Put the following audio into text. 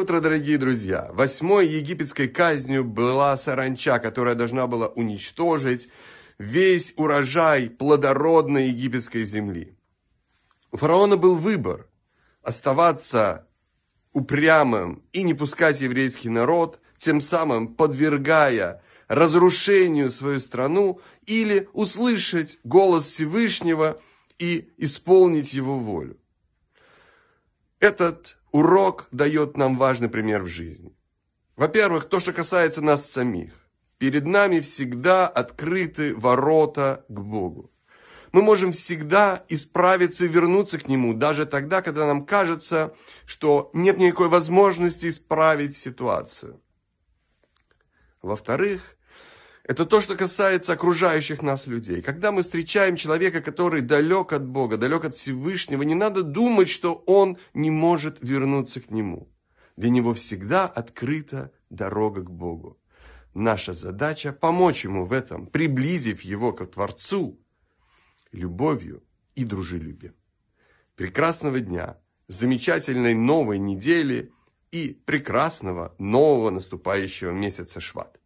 Доброе утро, дорогие друзья! 8-й египетской казнью была саранча, которая должна была уничтожить весь урожай плодородной египетской земли. У фараона был выбор оставаться упрямым и не пускать еврейский народ, тем самым подвергая разрушению свою страну, или услышать голос Всевышнего и исполнить его волю. Этот урок дает нам важный пример в жизни. Во-первых, то, что касается нас самих. Перед нами всегда открыты ворота к Богу. Мы можем всегда исправиться и вернуться к Нему, даже тогда, когда нам кажется, что нет никакой возможности исправить ситуацию. Во-вторых, это то, что касается окружающих нас людей. Когда мы встречаем человека, который далек от Бога, далек от Всевышнего, не надо думать, что он не может вернуться к Нему. Для него всегда открыта дорога к Богу. Наша задача – помочь ему в этом, приблизив его к Творцу любовью и дружелюбием. Прекрасного дня, замечательной новой недели и прекрасного нового наступающего месяца Швад.